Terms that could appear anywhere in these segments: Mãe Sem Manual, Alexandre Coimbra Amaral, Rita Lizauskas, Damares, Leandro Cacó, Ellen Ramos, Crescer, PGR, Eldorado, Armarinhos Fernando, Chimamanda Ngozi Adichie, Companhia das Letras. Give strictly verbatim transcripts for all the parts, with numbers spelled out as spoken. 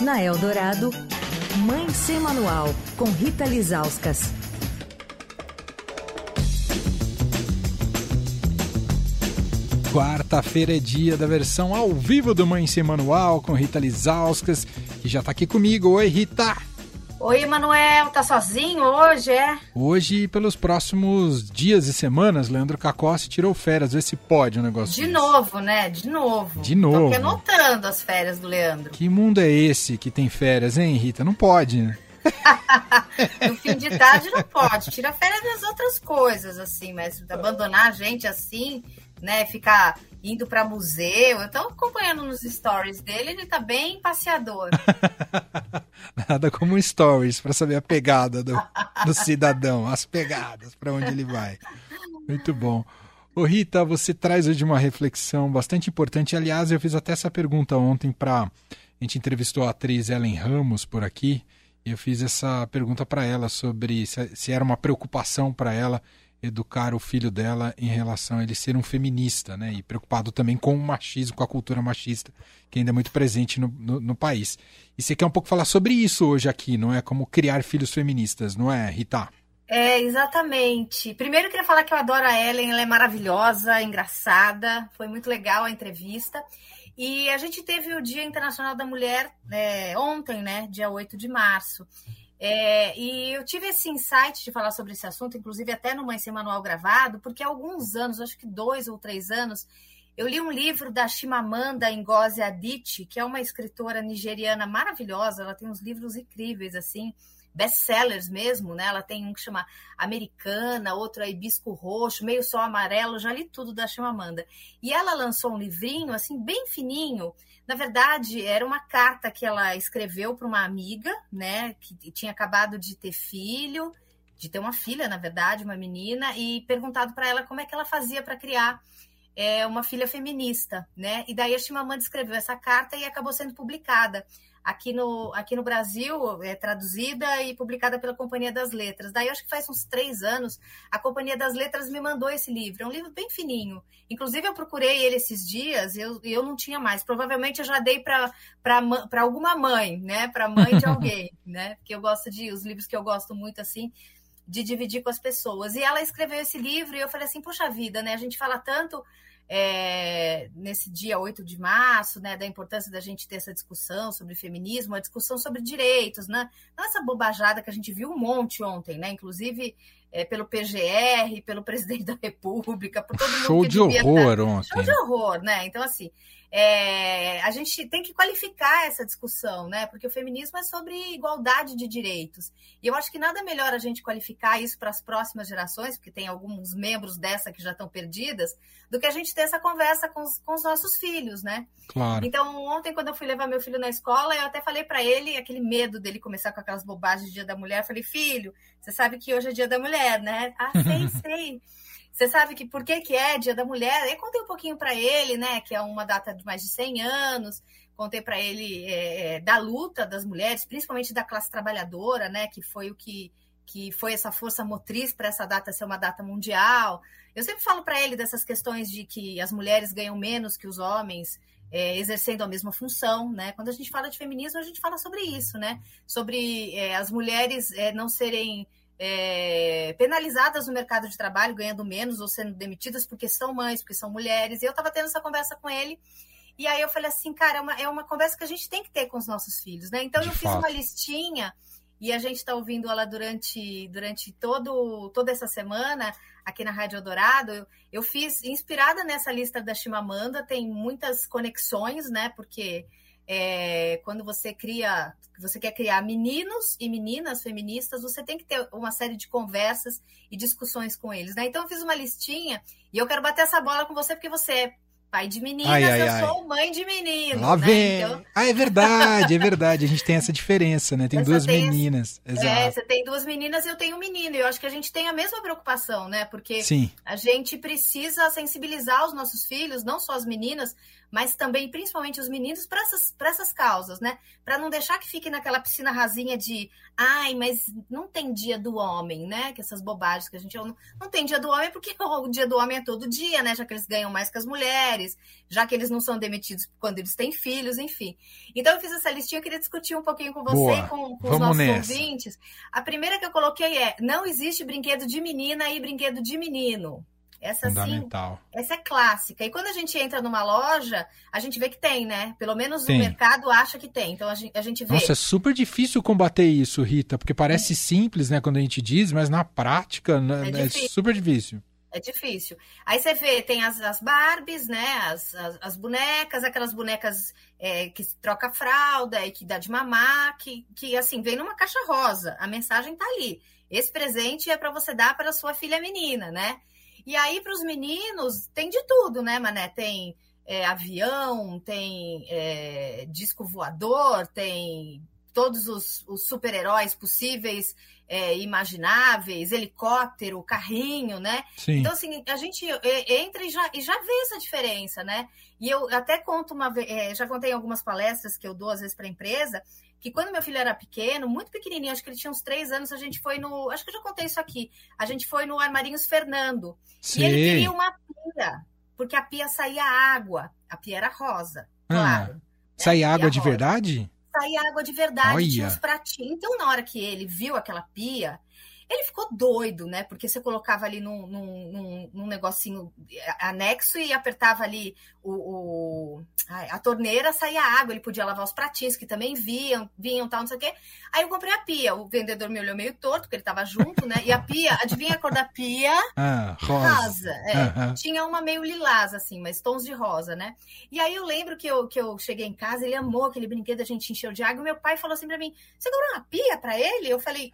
Na Eldorado, Mãe Sem Manual, com Rita Lizauskas. Quarta-feira é dia da versão ao vivo do Mãe Sem Manual, com Rita Lizauskas, que já está aqui comigo. Oi, Rita! Oi, Manuel, tá sozinho hoje, é? Hoje, pelos próximos dias e semanas, Leandro Cacó se tirou férias. Vê se pode um negócio De desse. novo, né? De novo. De novo. Tô anotando as férias do Leandro. Que mundo é esse que tem férias, hein, Rita? Não pode, né? No fim de tarde não pode. Tira férias das outras coisas, assim, mas abandonar a gente assim, né? Ficar indo pra museu. Eu tô acompanhando nos stories dele, ele tá bem passeador. Nada como stories para saber a pegada do, do cidadão, as pegadas, para onde ele vai. Muito bom. Ô Rita, você traz hoje uma reflexão bastante importante. Aliás, eu fiz até essa pergunta ontem para... A gente entrevistou a atriz Ellen Ramos por aqui, e eu fiz essa pergunta para ela sobre se, se era uma preocupação para ela educar o filho dela em relação a ele ser um feminista, né? E preocupado também com o machismo, com a cultura machista, que ainda é muito presente no, no, no país. E você quer um pouco falar sobre isso hoje aqui, não é? Como criar filhos feministas, não é, Rita? É, exatamente. Primeiro eu queria falar que eu adoro a Ellen, ela é maravilhosa, engraçada, foi muito legal a entrevista. E a gente teve o Dia Internacional da Mulher é, ontem, né? Dia oito de março. É, e eu tive esse insight de falar sobre esse assunto, inclusive até no Mãe Sem Manual gravado, porque há alguns anos, acho que dois ou três anos, eu li um livro da Chimamanda Ngozi Adichie, que é uma escritora nigeriana maravilhosa, ela tem uns livros incríveis, assim, best-sellers mesmo, né? Ela tem um que chama Americana, outro é Hibisco Roxo, Meio Sol Amarelo, já li tudo da Chimamanda. E ela lançou um livrinho, assim, bem fininho. Na verdade, era uma carta que ela escreveu para uma amiga, né, que tinha acabado de ter filho, de ter uma filha, na verdade, uma menina, e perguntado para ela como é que ela fazia para criar é, uma filha feminista, né? E daí a Chimamanda escreveu essa carta e acabou sendo publicada aqui no, aqui no Brasil, é, traduzida e publicada pela Companhia das Letras. Daí acho que faz uns três anos, a Companhia das Letras me mandou esse livro, é um livro bem fininho. Inclusive eu procurei ele esses dias e eu, eu não tinha mais, provavelmente eu já dei para para alguma mãe, né? Para mãe de alguém, né? Porque eu gosto de, os livros que eu gosto muito assim, de dividir com as pessoas. E ela escreveu esse livro e eu falei assim, poxa vida, né? A gente fala tanto... É, nesse dia oito de março, né, da importância da gente ter essa discussão sobre feminismo, a discussão sobre direitos, né? Não essa bobajada que a gente viu um monte ontem, né? Inclusive é, pelo P G R, pelo presidente da República, por todo mundo show que de horror dar... ontem. Show de horror, né? Então, assim, é, a gente tem que qualificar essa discussão, né? Porque o feminismo é sobre igualdade de direitos. E eu acho que nada melhor a gente qualificar isso para as próximas gerações, porque tem alguns membros dessa que já estão perdidas, do que a gente ter essa conversa com os, com os nossos filhos, né? Claro. Então, ontem, quando eu fui levar meu filho na escola, eu até falei para ele, aquele medo dele começar com aquelas bobagens de Dia da Mulher, eu falei, filho, você sabe que hoje é Dia da Mulher, né? Ah, sei, sei. Você sabe que por que, que é Dia da Mulher? Aí contei um pouquinho para ele, né? Que é uma data de mais de cem anos, contei para ele é, da luta das mulheres, principalmente da classe trabalhadora, né? Que foi o que... que foi essa força motriz para essa data ser uma data mundial. Eu sempre falo para ele dessas questões de que as mulheres ganham menos que os homens é, exercendo a mesma função, né? Quando a gente fala de feminismo, a gente fala sobre isso, né? Sobre é, as mulheres é, não serem é, penalizadas no mercado de trabalho, ganhando menos ou sendo demitidas porque são mães, porque são mulheres. E eu estava tendo essa conversa com ele, e aí eu falei assim, cara, é uma, é uma conversa que a gente tem que ter com os nossos filhos, né? Então, de eu fato. Fiz uma listinha... E a gente está ouvindo ela durante, durante todo, toda essa semana, aqui na Rádio Eldorado. Eu, eu fiz, inspirada nessa lista da Chimamanda, tem muitas conexões, né? Porque é, quando você cria, você quer criar meninos e meninas feministas, você tem que ter uma série de conversas e discussões com eles, né? Então, eu fiz uma listinha e eu quero bater essa bola com você, porque você é pai de meninas, ai, ai, eu ai. sou mãe de meninos. Lá né? vem. Então... Ah, é verdade, é verdade. A gente tem essa diferença, né? Tem Mas duas tem... meninas. Exato. É, você tem duas meninas e eu tenho um menino. E eu acho que a gente tem a mesma preocupação, né? Porque Sim. a gente precisa sensibilizar os nossos filhos, não só as meninas, mas também, principalmente, os meninos para essas, para essas causas, né? Para não deixar que fique naquela piscina rasinha de ai, mas não tem dia do homem, né? Que essas bobagens que a gente... Não, não tem dia do homem porque o dia do homem é todo dia, né? Já que eles ganham mais que as mulheres, já que eles não são demitidos quando eles têm filhos, enfim. Então, eu fiz essa listinha, eu queria discutir um pouquinho com você Boa. e com, com os nossos nessa. ouvintes. A primeira que eu coloquei é: não existe brinquedo de menina e brinquedo de menino. Essa sim, essa é clássica. E quando a gente entra numa loja, a gente vê que tem, né? Pelo menos sim. o mercado acha que tem. Então a gente, a gente vê. Nossa, é super difícil combater isso, Rita, porque parece é. simples, né, quando a gente diz, mas na prática é, é difícil. super difícil. É difícil. Aí você vê, tem as, as Barbies, né? As, as, as bonecas, aquelas bonecas é, que troca fralda e que dá de mamar, que, que assim, vem numa caixa rosa. A mensagem tá ali. Esse presente é para você dar para sua filha menina, né? E aí, para os meninos, tem de tudo, né, Mané? Tem é, avião, tem é, disco voador, tem todos os, os super-heróis possíveis, é, imagináveis, helicóptero, carrinho, né? Sim. Então, assim, a gente entra e já, e já vê essa diferença, né? E eu até conto uma vez, é, já contei em algumas palestras que eu dou, às vezes, para a empresa, que quando meu filho era pequeno, muito pequenininho, acho que ele tinha uns três anos, a gente foi no... Acho que eu já contei isso aqui. A gente foi no Armarinhos Fernando. Sim. E ele queria uma pia, porque a pia saía água. A pia era rosa, claro. Ah, saía água de rosa. verdade? Saía água de verdade, Olha. tinha uns pratinhos. Então, na hora que ele viu aquela pia... Ele ficou doido, né? Porque você colocava ali num, num, num negocinho anexo e apertava ali o, o, a torneira, saía água. Ele podia lavar os pratinhos, que também vinham, vinham, tal, não sei o quê. Aí eu comprei a pia. O vendedor me olhou meio torto, porque ele estava junto, né? E a pia, adivinha a cor da pia? Ah, rosa. Rosa. É. Uhum. Tinha uma meio lilás, assim, mas tons de rosa, né? E aí eu lembro que eu, que eu cheguei em casa, ele amou aquele brinquedo, a gente encheu de água. E meu pai falou assim pra mim: você comprou uma pia pra ele? Eu falei: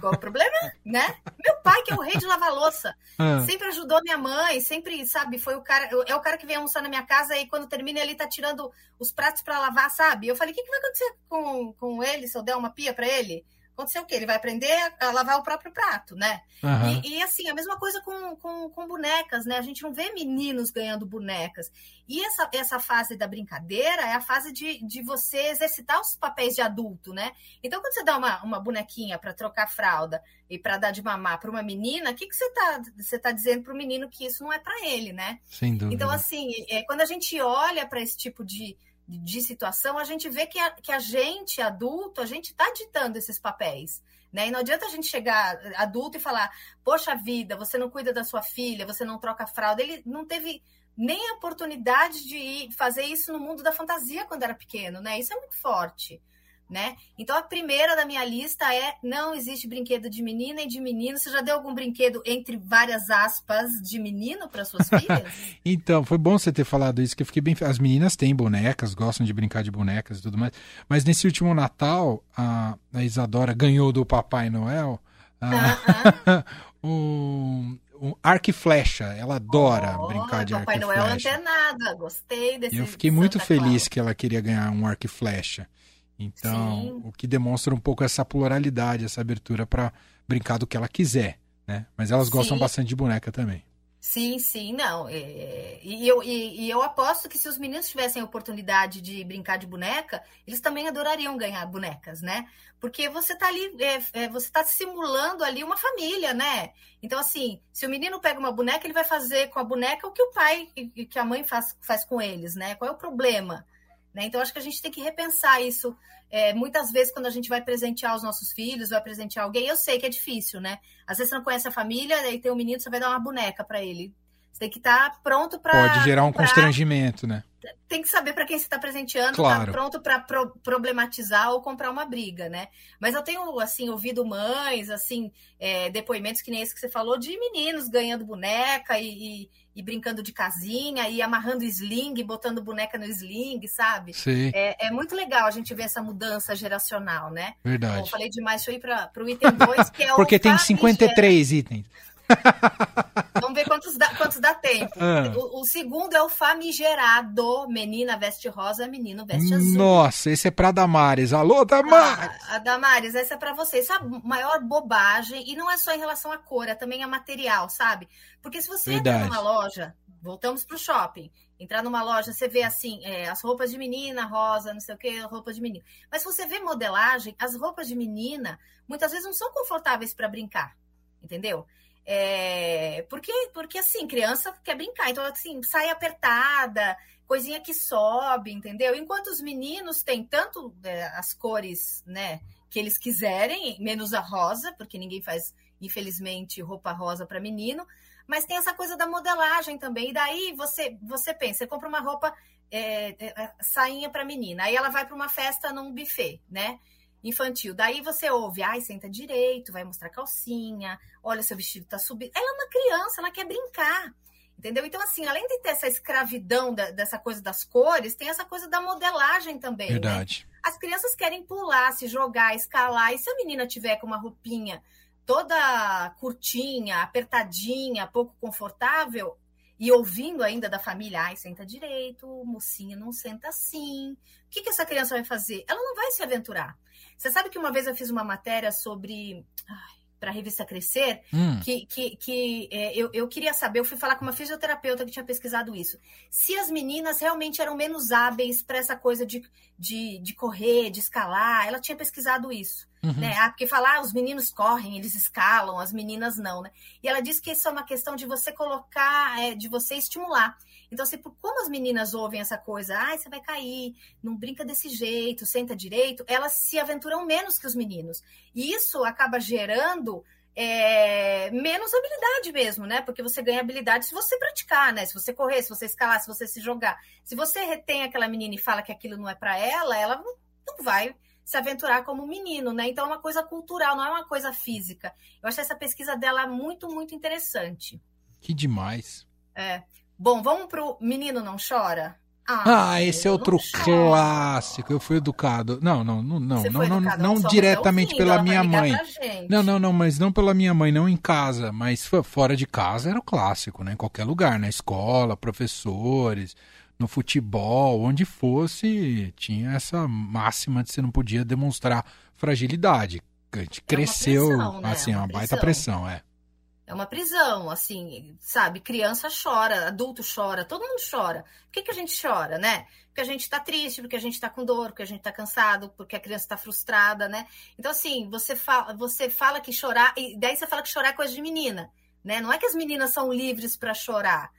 qual o problema? Né? Meu pai, que é o rei de lavar louça, ah. sempre ajudou minha mãe, sempre, sabe, foi o cara, é o cara que vem almoçar na minha casa e quando termina ele tá tirando os pratos pra lavar, sabe? Eu falei: o que, que vai acontecer com, com ele se eu der uma pia pra ele? Aconteceu o quê? Ele vai aprender a lavar o próprio prato, né? Uhum. E, e, assim, a mesma coisa com, com, com bonecas, né? A gente não vê meninos ganhando bonecas. E essa, essa fase da brincadeira é a fase de, de você exercitar os papéis de adulto, né? Então, quando você dá uma, uma bonequinha para trocar fralda e para dar de mamar para uma menina, o que, que você tá, você tá dizendo para o menino que isso não é para ele, né? Sem dúvida. Então, assim, é, quando a gente olha para esse tipo de... de situação, a gente vê que a, que a gente, adulto, a gente está ditando esses papéis, né? E não adianta a gente chegar adulto e falar: poxa vida, você não cuida da sua filha, você não troca fralda. Ele não teve nem a oportunidade de ir fazer isso no mundo da fantasia quando era pequeno, né? Isso é muito forte, né? Então, a primeira da minha lista é: não existe brinquedo de menina e de menino. Você já deu algum brinquedo, entre várias aspas, de menino para suas filhas? Então, foi bom você ter falado isso, que eu fiquei bem... As meninas têm bonecas, gostam de brincar de bonecas e tudo mais. Mas nesse último Natal, a, a Isadora ganhou do Papai Noel a... uh-huh. o... Um arco e flecha, ela adora oh, brincar de arco e flecha. Papai Noel antenada, gostei desse. Eu fiquei muito Santa feliz Cláudia. que ela queria ganhar um arco e flecha. Então, Sim. o que demonstra um pouco essa pluralidade, essa abertura para brincar do que ela quiser, né? Mas elas gostam sim. bastante de boneca também. Sim, sim, não. E, e, eu, e, e eu aposto que se os meninos tivessem a oportunidade de brincar de boneca, eles também adorariam ganhar bonecas, né? Porque você tá ali, é, é, você tá simulando ali uma família, né? Então, assim, se o menino pega uma boneca, ele vai fazer com a boneca o que o pai e que a mãe faz, faz com eles, né? Qual é o problema? Né? Então, acho que a gente tem que repensar isso. É, muitas vezes, quando a gente vai presentear os nossos filhos, vai presentear alguém, eu sei que é difícil, né? Às vezes você não conhece a família, aí tem um menino, você vai dar uma boneca para ele. Você tem que estar tá pronto para... Pode gerar um pra... constrangimento, né? Tem que saber para quem você está presenteando, claro. Tá pronto para pro- problematizar ou comprar uma briga, né? Mas eu tenho, assim, ouvido mães, assim, é, depoimentos que nem esse que você falou, de meninos ganhando boneca e... e... e brincando de casinha, e amarrando sling, botando boneca no sling, sabe? Sim. É, é muito legal a gente ver essa mudança geracional, né? Verdade. Bom, eu falei demais, deixa eu ir para o item dois, que é o... Porque tem cinquenta e três gera... itens. Vamos ver quantos dá, quantos dá tempo. Ah. O, o segundo é o famigerado: menina veste rosa, menino veste azul. Nossa, esse é pra Damares. Alô, Damares! Ah, a Damares, essa é pra você. Isso é a maior bobagem, e não é só em relação à cor, é também a material, sabe? Porque se você Verdade. entra numa loja voltamos para o shopping, entrar numa loja, você vê assim, é, as roupas de menina, rosa, não sei o que, roupa de menino. Mas se você vê modelagem, as roupas de menina muitas vezes não são confortáveis para brincar, entendeu? É, porque, porque, assim, criança quer brincar, então, assim, sai apertada, coisinha que sobe, entendeu? Enquanto os meninos têm tanto é, as cores, né, que eles quiserem, menos a rosa, porque ninguém faz, infelizmente, roupa rosa para menino, mas tem essa coisa da modelagem também. E daí você, você pensa, você compra uma roupa, é, é, sainha para menina, aí ela vai para uma festa num buffet, né, infantil. Daí você ouve, ai, senta direito, vai mostrar calcinha, olha, seu vestido tá subindo. Ela é uma criança, ela quer brincar, entendeu? Então, assim, além de ter essa escravidão da, dessa coisa das cores, tem essa coisa da modelagem também. Verdade. Né? As crianças querem pular, se jogar, escalar, e se a menina tiver com uma roupinha toda curtinha, apertadinha, pouco confortável, e ouvindo ainda da família, ai, senta direito, mocinha, não senta assim. O que, que essa criança vai fazer? Ela não vai se aventurar. Você sabe que uma vez eu fiz uma matéria sobre... para a revista Crescer, hum. que, que, que é, eu, eu queria saber, eu fui falar com uma fisioterapeuta que tinha pesquisado isso, se as meninas realmente eram menos hábeis para essa coisa de, de, de correr, de escalar. Ela tinha pesquisado isso. Uhum. Né? Ah, porque falar, ah, os meninos correm, eles escalam, as meninas não, né? E ela disse que isso é uma questão de você colocar, é, de você estimular. Então, assim, como as meninas ouvem essa coisa, ah, você vai cair, não brinca desse jeito, senta direito, elas se aventuram menos que os meninos. E isso acaba gerando é, menos habilidade mesmo, né? Porque você ganha habilidade se você praticar, né? Se você correr, se você escalar, se você se jogar. Se você retém aquela menina e fala que aquilo não é para ela, ela não vai se aventurar como menino, né? Então, é uma coisa cultural, não é uma coisa física. Eu achei essa pesquisa dela muito, muito interessante. Que demais. É. Bom, vamos pro Menino Não Chora? Ah, ah esse é outro clássico. Eu fui educado. Não, não, não, não, não, educado, não, não, não diretamente ouvindo, pela minha mãe. Não, não, não, mas não pela minha mãe, não em casa, mas fora de casa era o clássico, né? Em qualquer lugar, na escola, professores, no futebol, onde fosse, tinha essa máxima de você não podia demonstrar fragilidade. A gente cresceu, é uma pressão, né? Assim, uma, uma baita pressão, pressão é. É uma prisão, assim, sabe? Criança chora, adulto chora, todo mundo chora. Por que, que a gente chora, né? Porque a gente tá triste, porque a gente tá com dor, porque a gente tá cansado, porque a criança tá frustrada, né? Então, assim, você fala, você fala que chorar... E daí você fala que chorar é coisa de menina, né? Não é que as meninas são livres para chorar.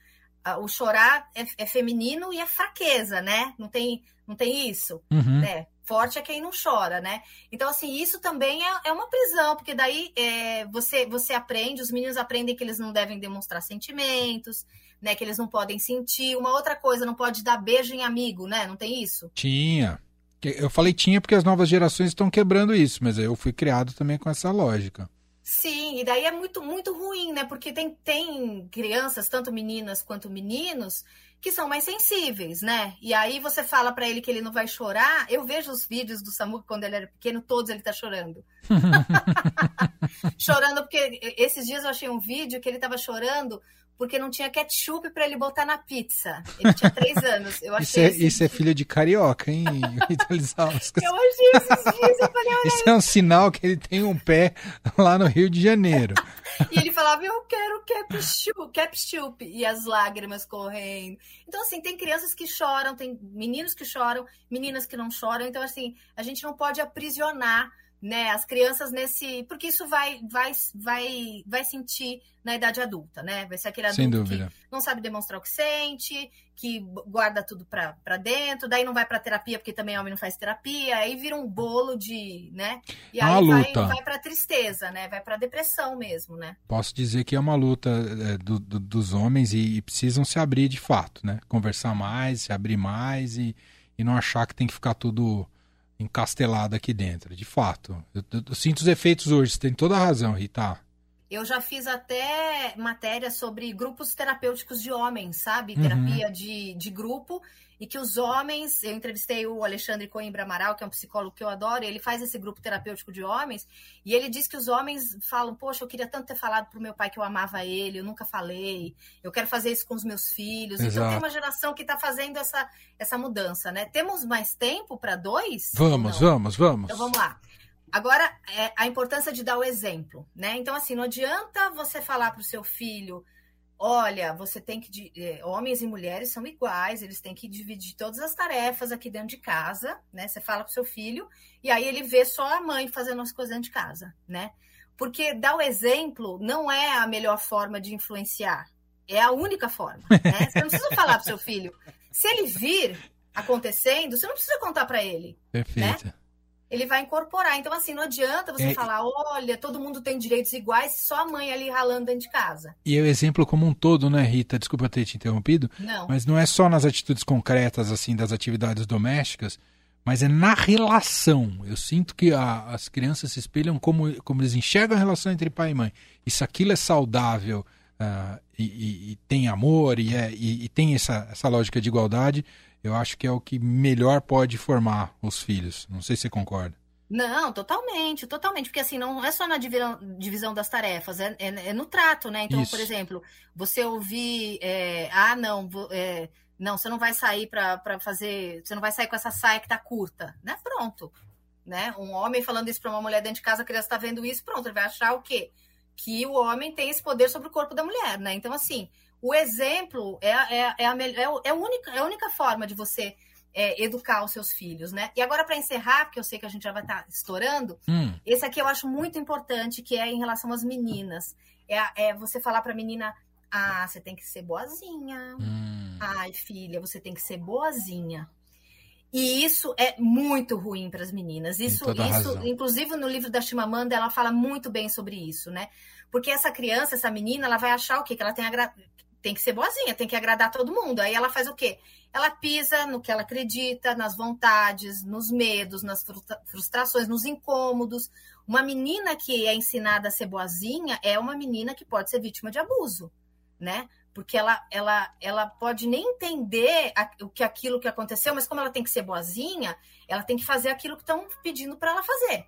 O chorar é, é feminino e é fraqueza, né? Não tem, não tem isso, uhum. Né? Forte é quem não chora, né? Então, assim, isso também é, é uma prisão, porque daí é, você, você aprende, os meninos aprendem que eles não devem demonstrar sentimentos, né? Que eles não podem sentir. Uma outra coisa, não pode dar beijo em amigo, né? Não tem isso? Tinha. Eu falei tinha porque as novas gerações estão quebrando isso, mas eu fui criado também com essa lógica. Sim, e daí é muito, muito ruim, né? Porque tem, tem crianças, tanto meninas quanto meninos, que são mais sensíveis, né? E aí você fala pra ele que ele não vai chorar. Eu vejo os vídeos do Samuca quando ele era pequeno, todos ele tá chorando. Chorando porque... Esses dias eu achei um vídeo que ele tava chorando porque não tinha ketchup pra ele botar na pizza. Ele tinha três anos. Eu achei isso é, isso é filho de carioca, hein? Rita Lizauskas. Eu achei esses dias, eu falei... Olha, isso é um sinal que ele tem um pé lá no Rio de Janeiro. E ele falava, eu quero ketchup, ketchup. E as lágrimas correndo. Então, assim, tem crianças que choram, tem meninos que choram, meninas que não choram. Então, assim, a gente não pode aprisionar, né, as crianças nesse... Porque isso vai, vai, vai, vai sentir na idade adulta, né? Vai ser aquele adulto que não sabe demonstrar o que sente, que guarda tudo pra, pra dentro, daí não vai pra terapia, porque também homem não faz terapia, aí vira um bolo de... né? E aí vai, vai pra tristeza, né? Vai pra depressão mesmo, né? Posso dizer que é uma luta é, do, do, dos homens e, e precisam se abrir de fato, né? Conversar mais, se abrir mais e, e não achar que tem que ficar tudo... encastelada aqui dentro, de fato. Eu, eu, eu sinto os efeitos hoje, você tem toda a razão, Rita. Eu já fiz até matéria sobre grupos terapêuticos de homens, sabe? Uhum. Terapia de, de grupo, e que os homens... Eu entrevistei o Alexandre Coimbra Amaral, que é um psicólogo que eu adoro, ele faz esse grupo terapêutico de homens, e ele diz que os homens falam, poxa, eu queria tanto ter falado pro meu pai que eu amava ele, eu nunca falei, eu quero fazer isso com os meus filhos. Exato. Então tem uma geração que tá fazendo essa, essa mudança, né? Temos mais tempo para dois? Vamos, vamos, vamos. Então vamos lá. Agora, é a importância de dar o exemplo, né? Então, assim, não adianta você falar pro seu filho... olha, você tem que... Homens e mulheres são iguais, eles têm que dividir todas as tarefas aqui dentro de casa, né? Você fala com seu filho, e aí ele vê só a mãe fazendo as coisas dentro de casa, né? Porque dar o exemplo não é a melhor forma de influenciar, é a única forma, né? Você não precisa falar pro seu filho. Se ele vir acontecendo, você não precisa contar para ele. Perfeito. Né? Ele vai incorporar. Então, assim, não adianta você é... falar, olha, todo mundo tem direitos iguais, só a mãe ali ralando dentro de casa. E é o exemplo como um todo, né, Rita? Desculpa ter te interrompido. Não. Mas não é só nas atitudes concretas, assim, das atividades domésticas, mas é na relação. Eu sinto que a, as crianças se espelham como, como eles enxergam a relação entre pai e mãe. Isso, aquilo é saudável uh, e, e, e tem amor e, é, e, e tem essa, essa lógica de igualdade. Eu acho que é o que melhor pode formar os filhos. Não sei se você concorda. Não, totalmente, totalmente. Porque assim, não é só na divisão das tarefas, é, é, é no trato, né? Então, isso. Por exemplo, você ouvir, é, ah, não, é, não, você não vai sair para fazer, você não vai sair com essa saia que tá curta, né? Pronto, né? Um homem falando isso para uma mulher dentro de casa, a criança tá vendo isso, pronto, ele vai achar o quê? Que o homem tem esse poder sobre o corpo da mulher, né? Então, assim... O exemplo é, é, é, a, é, a, única, é a única forma de você é, educar os seus filhos, né? E agora, para encerrar, porque eu sei que a gente já vai estar estourando, hum. esse aqui eu acho muito importante, que é em relação às meninas. É, é você falar para a menina, ah, você tem que ser boazinha. Hum. Ai, filha, você tem que ser boazinha. E isso é muito ruim para as meninas. Isso, isso inclusive, no livro da Chimamanda, ela fala muito bem sobre isso, né? Porque essa criança, essa menina, ela vai achar o quê? Que ela tem a gra... Tem que ser boazinha, tem que agradar todo mundo. Aí ela faz o quê? Ela pisa no que ela acredita, nas vontades, nos medos, nas frustrações, nos incômodos. Uma menina que é ensinada a ser boazinha é uma menina que pode ser vítima de abuso, né? Porque ela, ela, ela pode nem entender a, o que, aquilo que aconteceu, mas como ela tem que ser boazinha, ela tem que fazer aquilo que estão pedindo para ela fazer.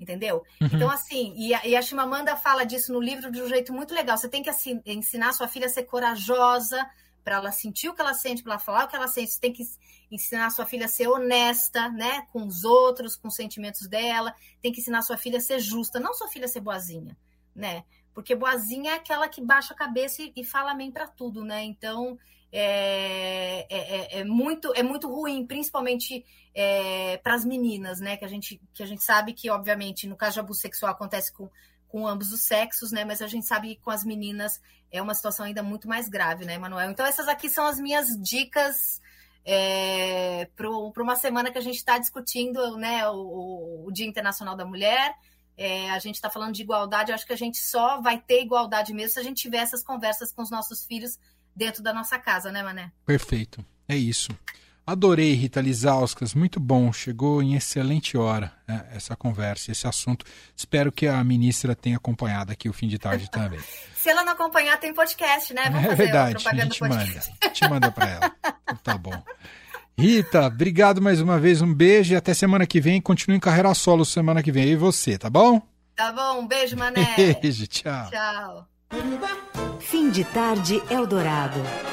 Entendeu? Uhum. Então, assim, e a, e a Chimamanda fala disso no livro de um jeito muito legal. Você tem que assim, ensinar a sua filha a ser corajosa, para ela sentir o que ela sente, para ela falar o que ela sente. Você tem que ensinar a sua filha a ser honesta, né? Com os outros, com os sentimentos dela. Tem que ensinar a sua filha a ser justa, não sua filha a ser boazinha, né? Porque boazinha é aquela que baixa a cabeça e, e fala amém para tudo, né? Então... É, é, é, muito, é muito ruim, principalmente é, para as meninas, né? Que a, gente, que a gente sabe que, obviamente, no caso de abuso sexual acontece com, com ambos os sexos, né? Mas a gente sabe que com as meninas é uma situação ainda muito mais grave, né, Manuel? Então, essas aqui são as minhas dicas é, para uma semana que a gente está discutindo, né, o, o Dia Internacional da Mulher. É, a gente está falando de igualdade. Eu acho que a gente só vai ter igualdade mesmo se a gente tiver essas conversas com os nossos filhos dentro da nossa casa, né, Mané? Perfeito, é isso. Adorei, Rita Lizauskas, muito bom, chegou em excelente hora, né, essa conversa, esse assunto. Espero que a ministra tenha acompanhado aqui o Fim de Tarde também. Se ela não acompanhar, tem podcast, né? Vamos é fazer verdade, a gente podcast. manda, te manda para ela, tá bom. Rita, obrigado mais uma vez, um beijo e até semana que vem, continue em carreira solo semana que vem, e você, tá bom? Tá bom, um beijo, Mané. Beijo, tchau. Tchau. Fim de Tarde Eldorado.